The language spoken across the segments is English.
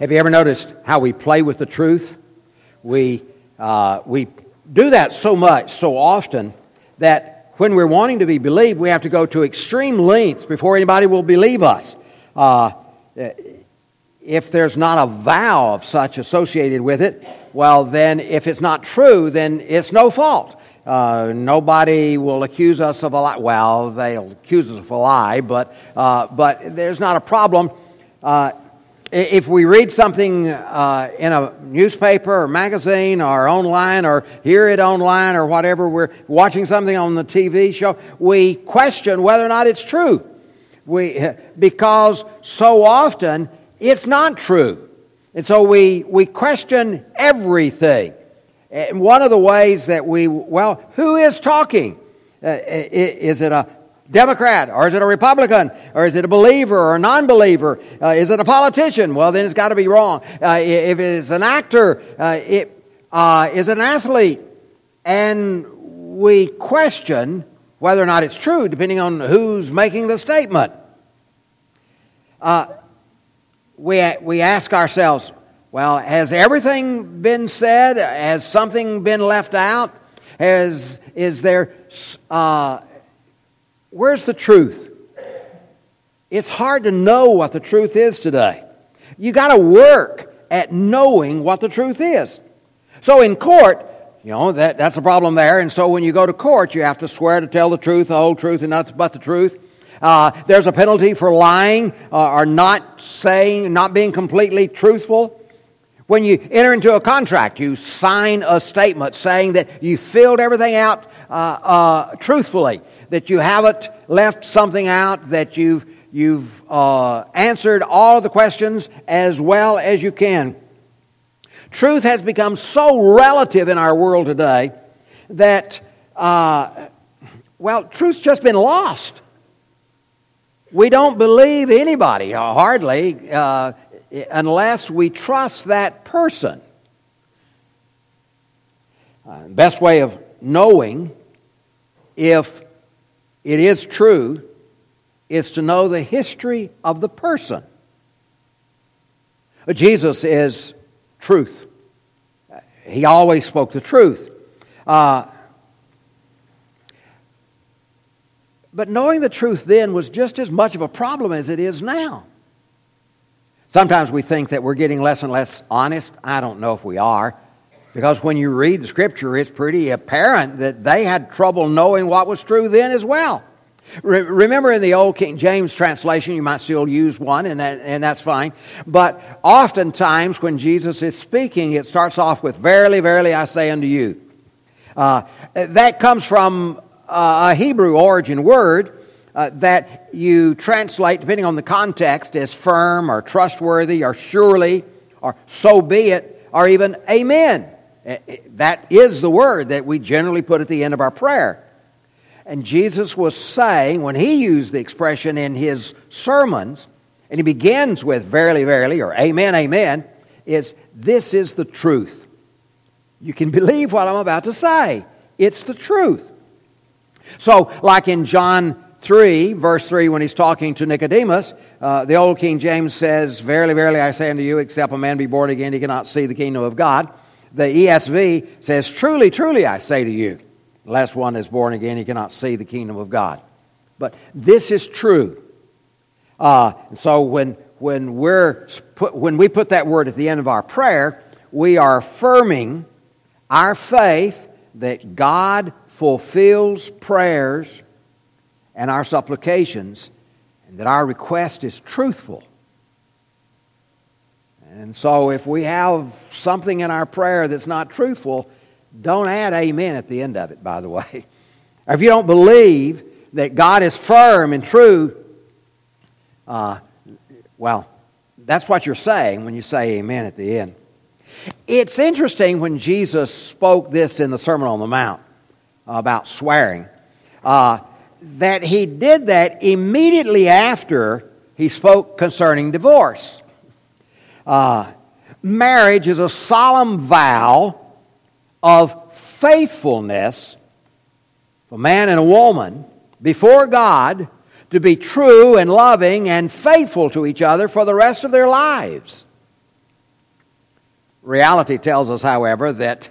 Have you ever noticed how we play with the truth? We do that so much, so often, that when we're wanting to be believed, we have to go to extreme lengths before anybody will believe us. If there's not a vow of such associated with it, well, then if it's not true, then it's no fault. Nobody will accuse us of a lie. Well, they'll accuse us of a lie, but there's not a problem. If we read something in a newspaper or magazine or online or hear it online or whatever, we're watching something on the TV show, we question whether or not it's true. Because so often it's not true. And so we question everything. And one of the ways that who is talking? Is it a Democrat, or is it a Republican, or is it a believer or a non-believer? Is it a politician? Well, then it's got to be wrong. If it's an actor, is it an athlete? And we question whether or not it's true, depending on who's making the statement. We ask ourselves, well, has everything been said? Has something been left out? Is there... Where's the truth? It's hard to know what the truth is today. You got to work at knowing what the truth is. So in court, you know, that's a problem there. And so when you go to court, you have to swear to tell the truth, the whole truth, and nothing but the truth. There's a penalty for lying or not being completely truthful. When you enter into a contract, you sign a statement saying that you filled everything out truthfully, that you haven't left something out, that you've answered all the questions as well as you can. Truth has become so relative in our world today that, truth's just been lost. We don't believe anybody, hardly, unless we trust that person. The best way of knowing if it is true is to know the history of the person. Jesus is truth. He always spoke the truth. But knowing the truth then was just as much of a problem as it is now. Sometimes we think that we're getting less and less honest. I don't know if we are, because when you read the Scripture, it's pretty apparent that they had trouble knowing what was true then as well. Remember in the old King James translation, you might still use one, and that's fine. But oftentimes when Jesus is speaking, it starts off with, "Verily, verily, I say unto you." That comes from a Hebrew origin word that you translate, depending on the context, as firm or trustworthy or surely or so be it or even amen. That is the word that we generally put at the end of our prayer. And Jesus was saying, when he used the expression in his sermons, and he begins with verily, verily, or amen, amen, this is the truth. You can believe what I'm about to say. It's the truth. So, like in John 3, verse 3, when he's talking to Nicodemus, the old King James says, "Verily, verily, I say unto you, except a man be born again, he cannot see the kingdom of God." The ESV says, "Truly, truly, I say to you, unless one is born again, he cannot see the kingdom of God." But this is true. So when we put that word at the end of our prayer, we are affirming our faith that God fulfills prayers and our supplications, and that our request is truthful. And so if we have something in our prayer that's not truthful, don't add amen at the end of it, by the way. Or if you don't believe that God is firm and true, that's what you're saying when you say amen at the end. It's interesting when Jesus spoke this in the Sermon on the Mount about swearing, that he did that immediately after he spoke concerning divorce. Marriage is a solemn vow of faithfulness for man and a woman before God to be true and loving and faithful to each other for the rest of their lives. Reality tells us, however, that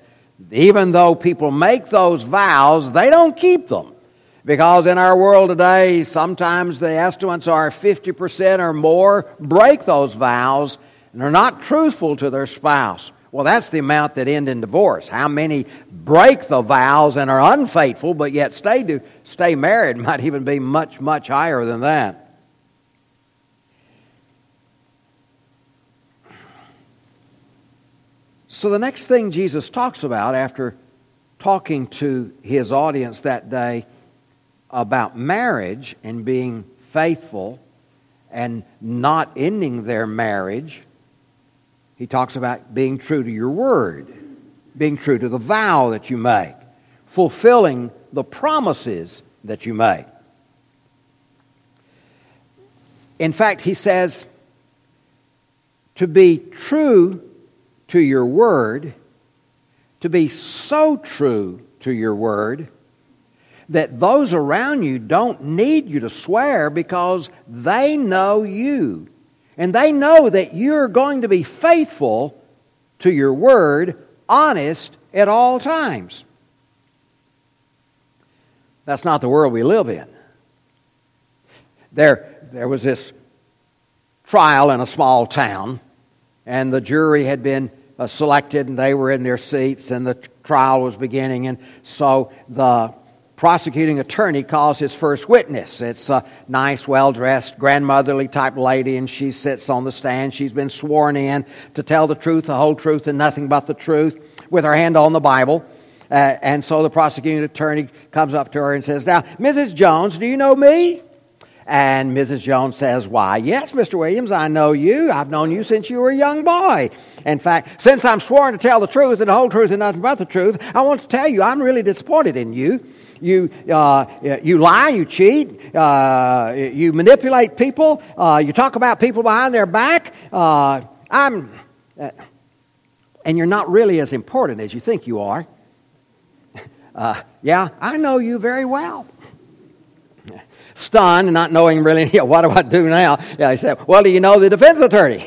even though people make those vows, they don't keep them. Because in our world today, sometimes the estimates are 50% or more break those vows and are not truthful to their spouse. Well, that's the amount that end in divorce. How many break the vows and are unfaithful, but yet stay married might even be much, much higher than that. So the next thing Jesus talks about after talking to his audience that day about marriage and being faithful and not ending their marriage, he talks about being true to your word, being true to the vow that you make, fulfilling the promises that you make. In fact, he says to be true to your word, to be so true to your word that those around you don't need you to swear because they know you. And they know that you're going to be faithful to your word, honest at all times. That's not the world we live in. There was this trial in a small town, and the jury had been selected, and they were in their seats, and the trial was beginning. And so the prosecuting attorney calls his first witness. It's a nice, well-dressed, grandmotherly type lady, and she sits on the stand. She's been sworn in to tell the truth, the whole truth, and nothing but the truth, with her hand on the Bible. And so the prosecuting attorney comes up to her and says, "Now, Mrs. Jones, do you know me?" And Mrs. Jones says, "Why, yes, Mr. Williams, I know you. I've known you since you were a young boy. In fact, since I'm sworn to tell the truth and the whole truth and nothing but the truth, I want to tell you I'm really disappointed in you. You lie, you cheat, you manipulate people, you talk about people behind their back. And you're not really as important as you think you are. Yeah, I know you very well." Stunned, not knowing really, what do I do now? Yeah, he said, "Well, do you know the defense attorney?"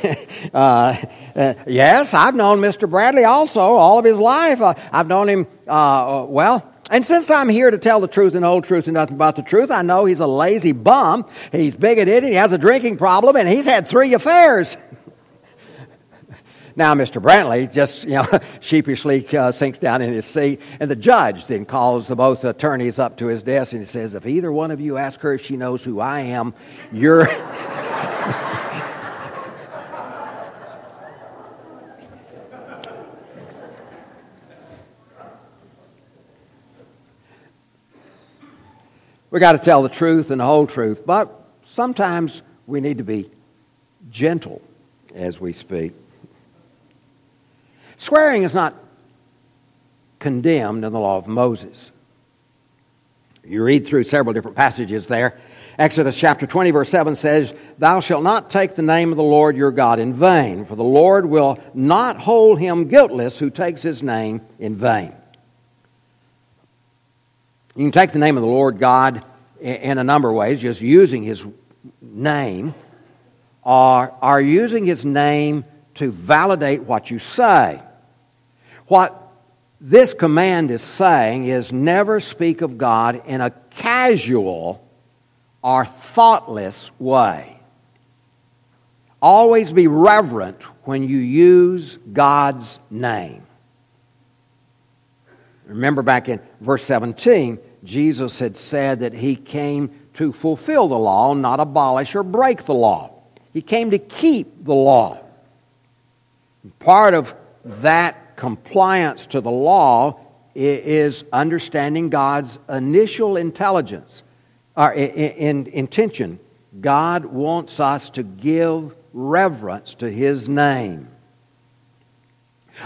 Yes, I've known Mr. Bradley also all of his life. I've known him, well, and since I'm here to tell the truth and the whole truth and nothing but the truth, I know he's a lazy bum, he's bigoted, he has a drinking problem, and he's had 3 affairs. Now, Mr. Bradley just, sheepishly sinks down in his seat, and the judge then calls both attorneys up to his desk, and he says, "If either one of you ask her if she knows who I am, you're..." We got to tell the truth and the whole truth, but sometimes we need to be gentle as we speak. Swearing is not condemned in the law of Moses. You read through several different passages there. Exodus chapter 20, verse 7 says, "Thou shalt not take the name of the Lord your God in vain, for the Lord will not hold him guiltless who takes his name in vain." You can take the name of the Lord God in a number of ways, just using his name, or are using his name to validate what you say. What this command is saying is never speak of God in a casual or thoughtless way. Always be reverent when you use God's name. Remember back in verse 17, Jesus had said that he came to fulfill the law, not abolish or break the law. He came to keep the law. Part of that compliance to the law is understanding God's initial intelligence, or intention. God wants us to give reverence to his name.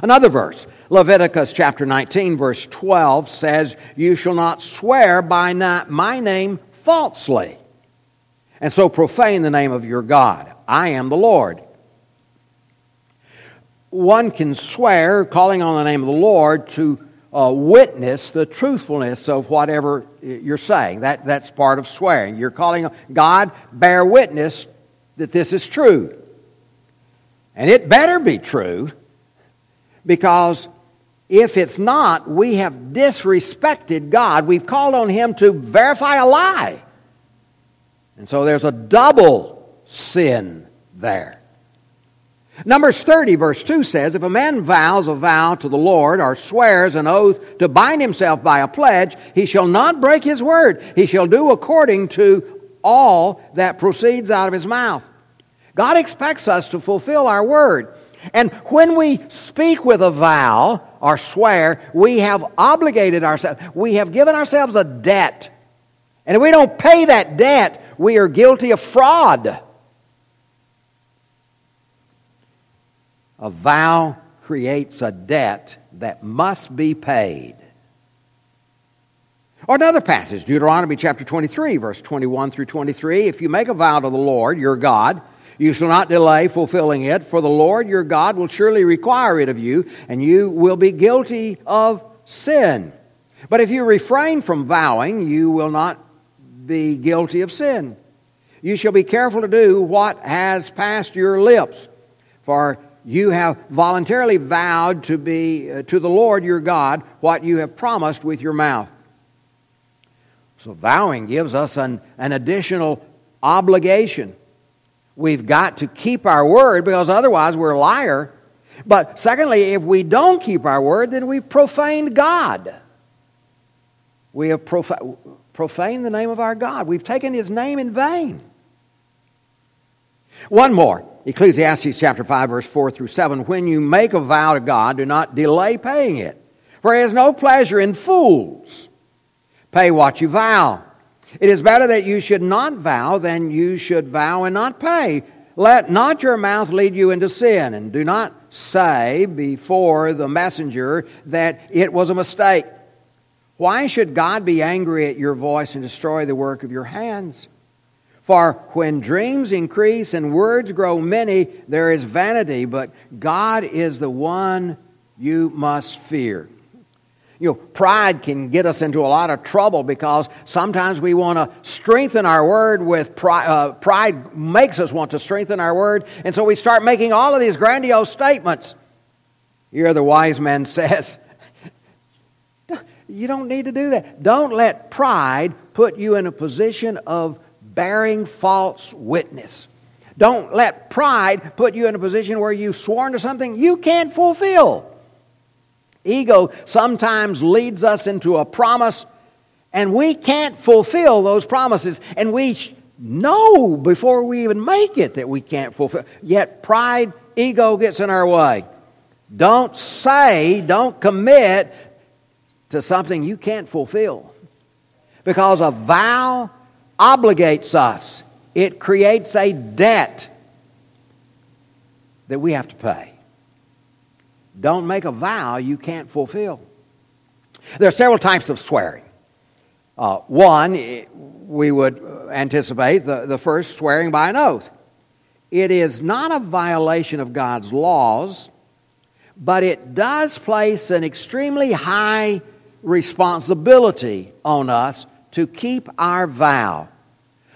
Another verse, Leviticus chapter 19, verse 12 says, "You shall not swear by my name falsely, and so profane the name of your God. I am the Lord." One can swear, calling on the name of the Lord, to witness the truthfulness of whatever you're saying. That's part of swearing. You're calling on God, bear witness that this is true. And it better be true, because if it's not, we have disrespected God. We've called on Him to verify a lie. And so there's a double sin there. Numbers 30, verse 2 says, if a man vows a vow to the Lord or swears an oath to bind himself by a pledge, he shall not break his word. He shall do according to all that proceeds out of his mouth. God expects us to fulfill our word. And when we speak with a vow or swear, we have obligated ourselves. We have given ourselves a debt. And if we don't pay that debt, we are guilty of fraud. A vow creates a debt that must be paid. Or another passage, Deuteronomy chapter 23, verse 21 through 23. If you make a vow to the Lord, your God, you shall not delay fulfilling it, for the Lord your God will surely require it of you, and you will be guilty of sin. But if you refrain from vowing, you will not be guilty of sin. You shall be careful to do what has passed your lips, for you have voluntarily vowed to be to the Lord your God what you have promised with your mouth. So vowing gives us an additional obligation. We've got to keep our word because otherwise we're a liar. But secondly, if we don't keep our word, then we've profaned God. We have profaned the name of our God. We've taken His name in vain. One more. Ecclesiastes chapter 5, verse 4 through 7. When you make a vow to God, do not delay paying it, for He has no pleasure in fools. Pay what you vow. It is better that you should not vow than you should vow and not pay. Let not your mouth lead you into sin, and do not say before the messenger that it was a mistake. Why should God be angry at your voice and destroy the work of your hands? For when dreams increase and words grow many, there is vanity, but God is the one you must fear. You know, pride can get us into a lot of trouble because sometimes we want to strengthen our word with pride. Pride makes us want to strengthen our word, and so we start making all of these grandiose statements. Here the wise man says, you don't need to do that. Don't let pride put you in a position of bearing false witness. Don't let pride put you in a position where you've sworn to something you can't fulfill. Ego sometimes leads us into a promise, and we can't fulfill those promises. And we know before we even make it that we can't fulfill. Yet pride, ego gets in our way. Don't say, don't commit to something you can't fulfill. Because a vow obligates us. It creates a debt that we have to pay. Don't make a vow you can't fulfill. There are several types of swearing. One, we would anticipate the first, swearing by an oath. It is not a violation of God's laws, but it does place an extremely high responsibility on us to keep our vow,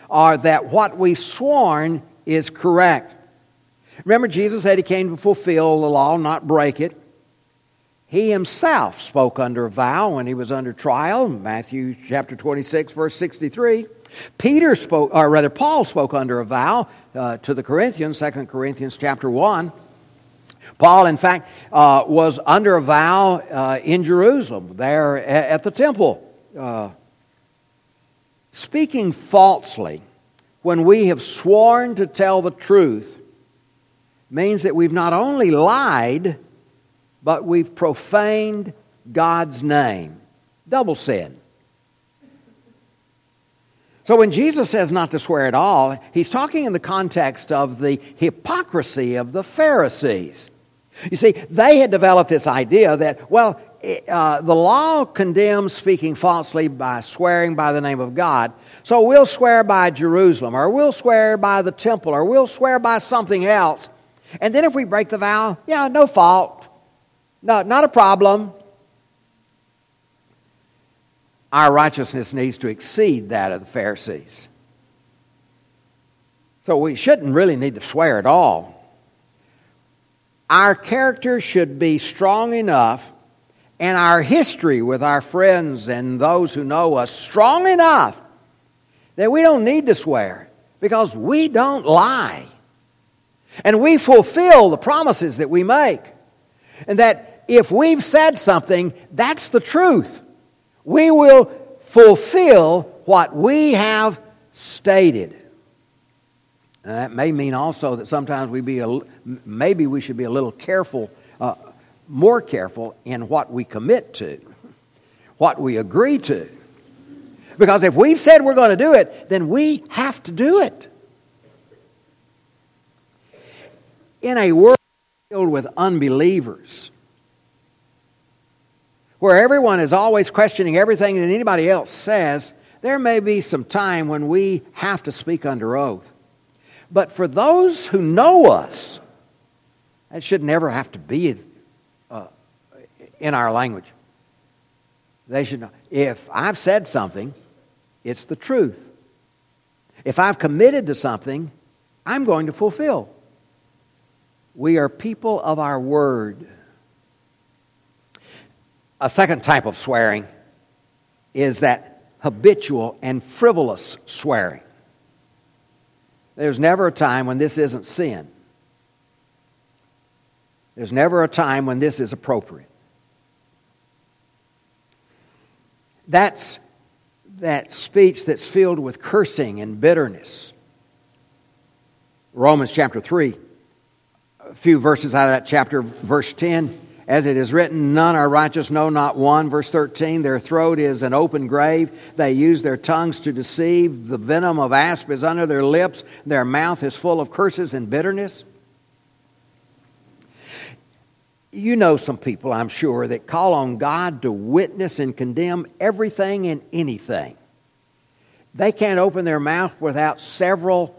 or that what we've sworn is correct. Remember, Jesus said He came to fulfill the law, not break it. He Himself spoke under a vow when He was under trial, Matthew chapter 26, verse 63. Paul spoke under a vow to the Corinthians, 2 Corinthians chapter 1. Paul, in fact, was under a vow in Jerusalem, there at the temple. Speaking falsely, when we have sworn to tell the truth, means that we've not only lied, but we've profaned God's name. Double sin. So when Jesus says not to swear at all, He's talking in the context of the hypocrisy of the Pharisees. You see, they had developed this idea that, the law condemns speaking falsely by swearing by the name of God. So we'll swear by Jerusalem, or we'll swear by the temple, or we'll swear by something else. And then if we break the vow, no fault. No, not a problem. Our righteousness needs to exceed that of the Pharisees. So we shouldn't really need to swear at all. Our character should be strong enough, and our history with our friends and those who know us strong enough that we don't need to swear because we don't lie. And we fulfill the promises that we make. And that if we've said something, that's the truth. We will fulfill what we have stated. And that may mean also that sometimes maybe we should be a little careful, more careful in what we commit to, what we agree to. Because if we've said we're going to do it, then we have to do it. In a world filled with unbelievers, where everyone is always questioning everything that anybody else says, there may be some time when we have to speak under oath. But for those who know us, that should never have to be in our language. They should know. If I've said something, it's the truth. If I've committed to something, I'm going to fulfill. We are people of our word. A second type of swearing is that habitual and frivolous swearing. There's never a time when this isn't sin. There's never a time when this is appropriate. That's that speech that's filled with cursing and bitterness. Romans chapter 3, a few verses out of that chapter, verse 10, as it is written, none are righteous, no, not one. Verse 13, their throat is an open grave. They use their tongues to deceive. The venom of asp is under their lips. Their mouth is full of curses and bitterness. You know some people, I'm sure, that call on God to witness and condemn everything and anything. They can't open their mouth without several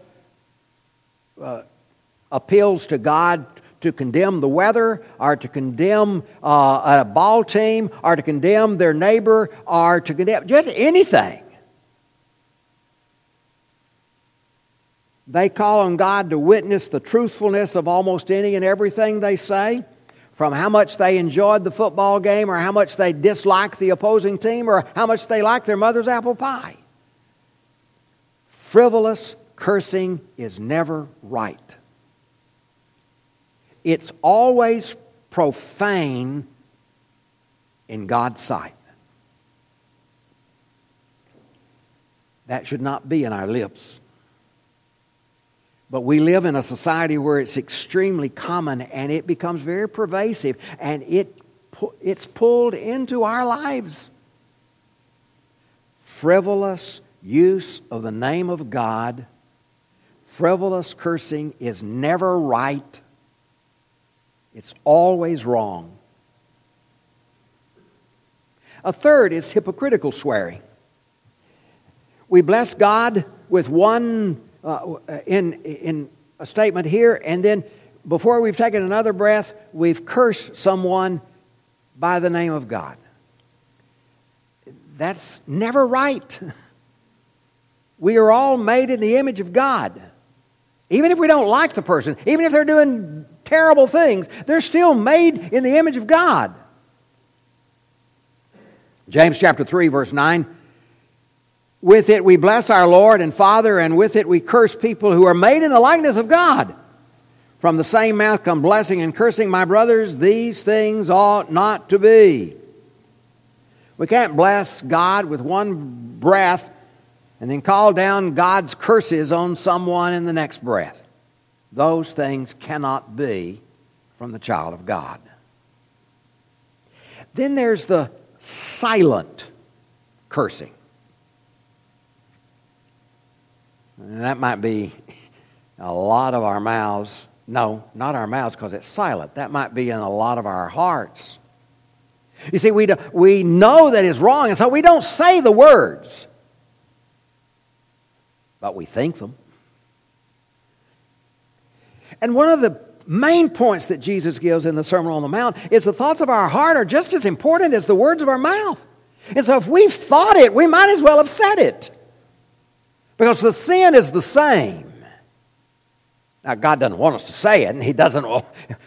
appeals to God to condemn the weather, or to condemn a ball team, or to condemn their neighbor, or to condemn just anything. They call on God to witness the truthfulness of almost any and everything they say, from how much they enjoyed the football game or how much they disliked the opposing team or how much they liked their mother's apple pie. Frivolous cursing is never right. It's always profane in God's sight. That should not be in our lips. But we live in a society where it's extremely common and it becomes very pervasive and it's pulled into our lives. Frivolous use of the name of God, frivolous cursing is never right. It's always wrong. A third is hypocritical swearing. We bless God with one in a statement here, and then before we've taken another breath, we've cursed someone by the name of God. That's never right. We are all made in the image of God. Even if we don't like the person, even if they're doing terrible things, they're still made in the image of God. James chapter 3, verse 9. With it we bless our Lord and Father, and with it we curse people who are made in the likeness of God. From the same mouth come blessing and cursing. My brothers, these things ought not to be. We can't bless God with one breath and then call down God's curses on someone in the next breath. Those things cannot be from the child of God. Then there's the silent cursing. And that might be a lot of our mouths. No, not our mouths because it's silent. That might be in a lot of our hearts. You see, we know that it's wrong, and so we don't say the words. But we think them. And one of the main points that Jesus gives in the Sermon on the Mount is the thoughts of our heart are just as important as the words of our mouth. And so if we've thought it, we might as well have said it. Because the sin is the same. Now, God doesn't want us to say it, and He doesn't,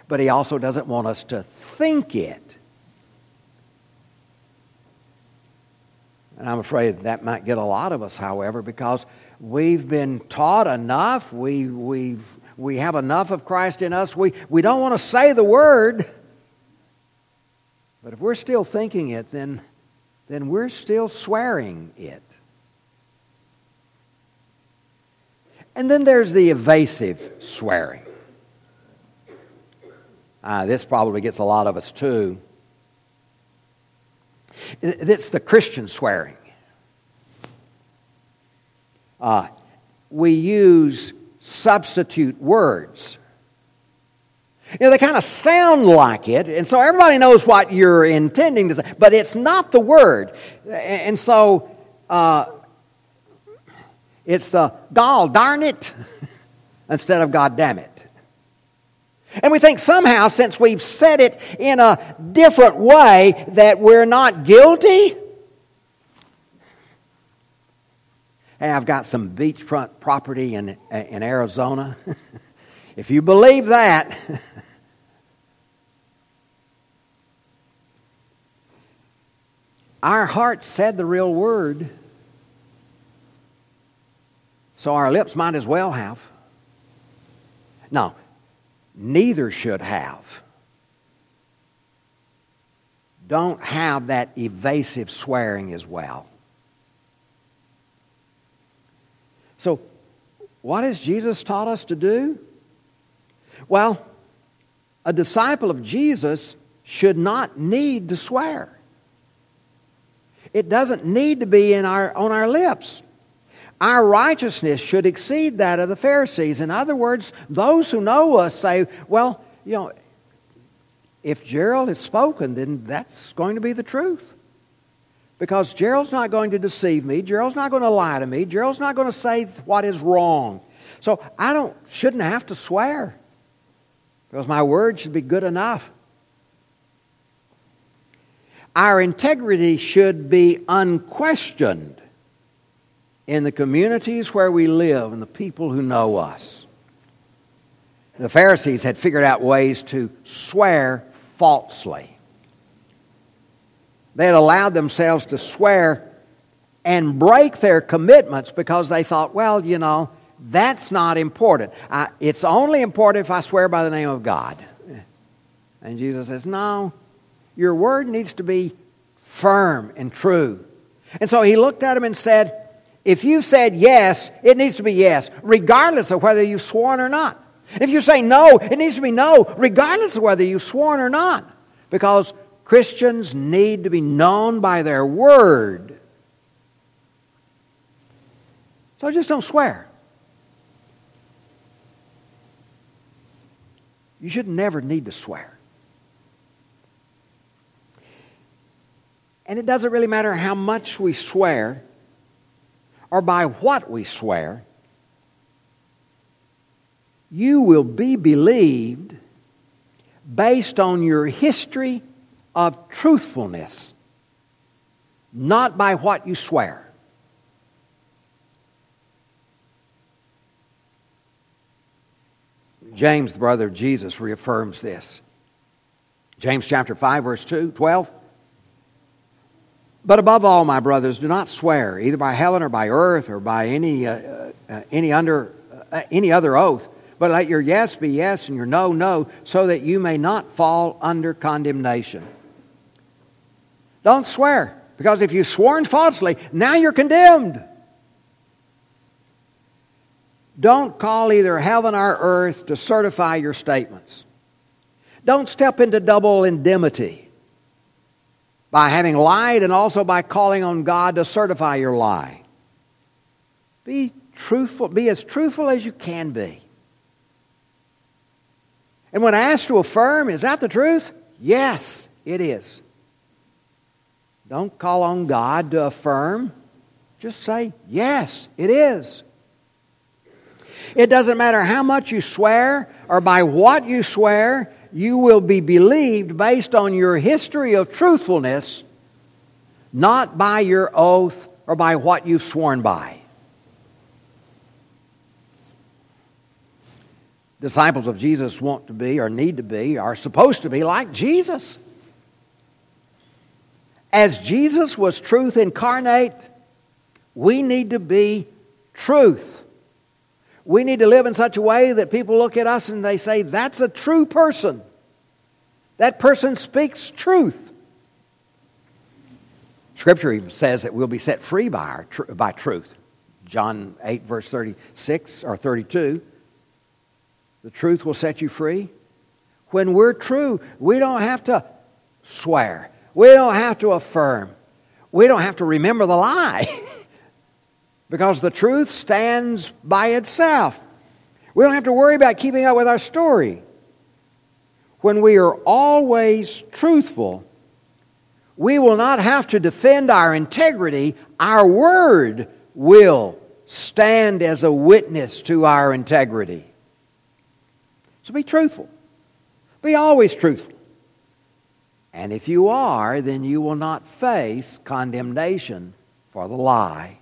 but He also doesn't want us to think it. And I'm afraid that might get a lot of us, however, because we've been taught enough, we have enough of Christ in us, we don't want to say the word. But if we're still thinking it, then we're still swearing it. And then there's the evasive swearing. This probably gets a lot of us too. It's the Christian swearing. We use substitute words. You know, they kind of sound like it, and so everybody knows what you're intending to say, but it's not the word. And so it's the gall darn it instead of God damn it. And we think somehow, since we've said it in a different way, that we're not guilty. Hey, I've got some beachfront property in Arizona. If you believe that. Our heart said the real word, so our lips might as well have. No, neither should have. Don't have that evasive swearing as well. So, what has Jesus taught us to do? Well, a disciple of Jesus should not need to swear. It doesn't need to be on our lips. Our righteousness should exceed that of the Pharisees. In other words, those who know us say, well, you know, if Gerald has spoken, then that's going to be the truth. Because Gerald's not going to deceive me. Gerald's not going to lie to me. Gerald's not going to say what is wrong. So I shouldn't have to swear. Because my word should be good enough. Our integrity should be unquestioned in the communities where we live and the people who know us. The Pharisees had figured out ways to swear falsely. They had allowed themselves to swear and break their commitments because they thought, well, you know, that's not important. It's only important if I swear by the name of God. And Jesus says, no, your word needs to be firm and true. And so He looked at him and said, if you've said yes, it needs to be yes, regardless of whether you've sworn or not. If you say no, it needs to be no, regardless of whether you've sworn or not. Because Christians need to be known by their word. So just don't swear. You should never need to swear. And it doesn't really matter how much we swear or by what we swear, you will be believed based on your history of truthfulness, not by what you swear. James, the brother of Jesus, reaffirms this. James chapter 5, verse 12. But above all, my brothers, do not swear, either by heaven or by earth or by any other oath, but let your yes be yes and your no, no, so that you may not fall under condemnation. Don't swear, because if you've sworn falsely, now you're condemned. Don't call either heaven or earth to certify your statements. Don't step into double indemnity by having lied and also by calling on God to certify your lie. Be truthful. Be as truthful as you can be. And when asked to affirm, is that the truth? Yes, it is. Don't call on God to affirm. Just say, yes, it is. It doesn't matter how much you swear or by what you swear, you will be believed based on your history of truthfulness, not by your oath or by what you've sworn by. disciples of Jesus want to be or need to be are supposed to be like Jesus. As Jesus was truth incarnate, we need to be truth. We need to live in such a way that people look at us and they say, that's a true person. That person speaks truth. Scripture even says that we'll be set free by truth. John 8, verse 36 or 32. The truth will set you free. When we're true, we don't have to swear. We don't have to affirm. We don't have to remember the lie. Because the truth stands by itself. We don't have to worry about keeping up with our story. When we are always truthful, we will not have to defend our integrity. Our word will stand as a witness to our integrity. So be truthful. Be always truthful. And if you are, then you will not face condemnation for the lie.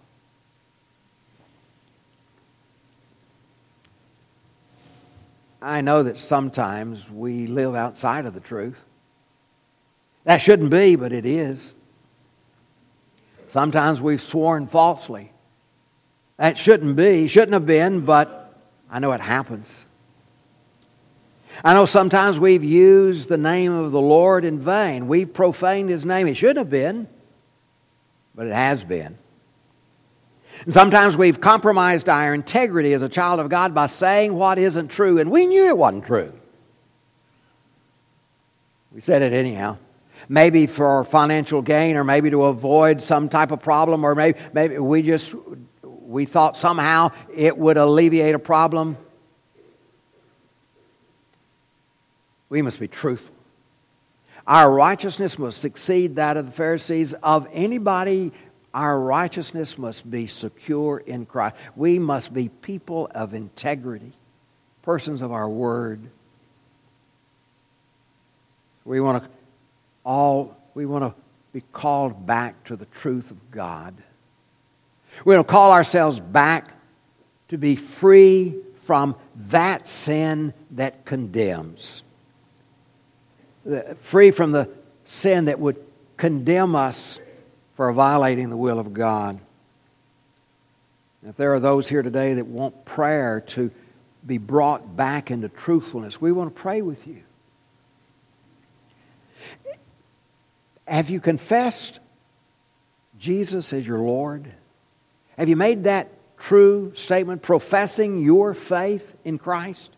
I know that sometimes we live outside of the truth. That shouldn't be, but it is. Sometimes we've sworn falsely. That shouldn't be, shouldn't have been, but I know it happens. I know sometimes we've used the name of the Lord in vain. We've profaned His name. It shouldn't have been, but it has been. And sometimes we've compromised our integrity as a child of God by saying what isn't true, and we knew it wasn't true. We said it anyhow. Maybe for financial gain, or maybe to avoid some type of problem, or maybe we thought somehow it would alleviate a problem. We must be truthful. Our righteousness must exceed that of the Pharisees. Of anybody, our righteousness must be secure in Christ. We must be people of integrity, persons of our word. We want to be called back to the truth of God. We want to call ourselves back to be free from that sin that condemns. Free from the sin that would condemn us for violating the will of God. If there are those here today that want prayer to be brought back into truthfulness, we want to pray with you. Have you confessed Jesus as your Lord? Have you made that true statement, professing your faith in Christ?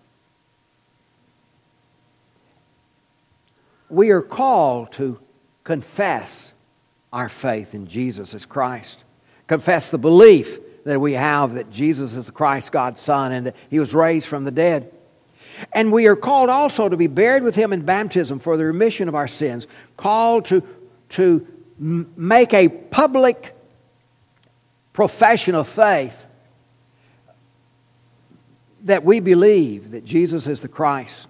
We are called to confess our faith in Jesus as Christ. Confess the belief that we have that Jesus is the Christ, God's Son, and that He was raised from the dead. And we are called also to be buried with Him in baptism for the remission of our sins. Called to make a public profession of faith that we believe that Jesus is the Christ.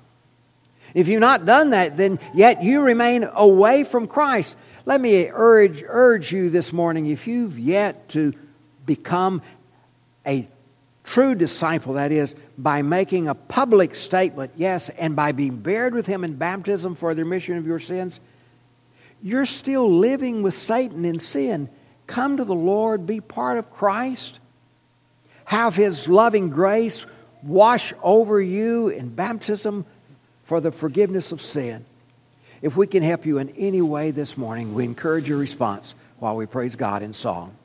If you've not done that, then yet you remain away from Christ. Let me urge you this morning, if you've yet to become a true disciple, that is, by making a public statement, yes, and by being buried with Him in baptism for the remission of your sins, you're still living with Satan in sin. Come to the Lord, be part of Christ, have His loving grace wash over you in baptism for the forgiveness of sin. If we can help you in any way this morning, we encourage your response while we praise God in song.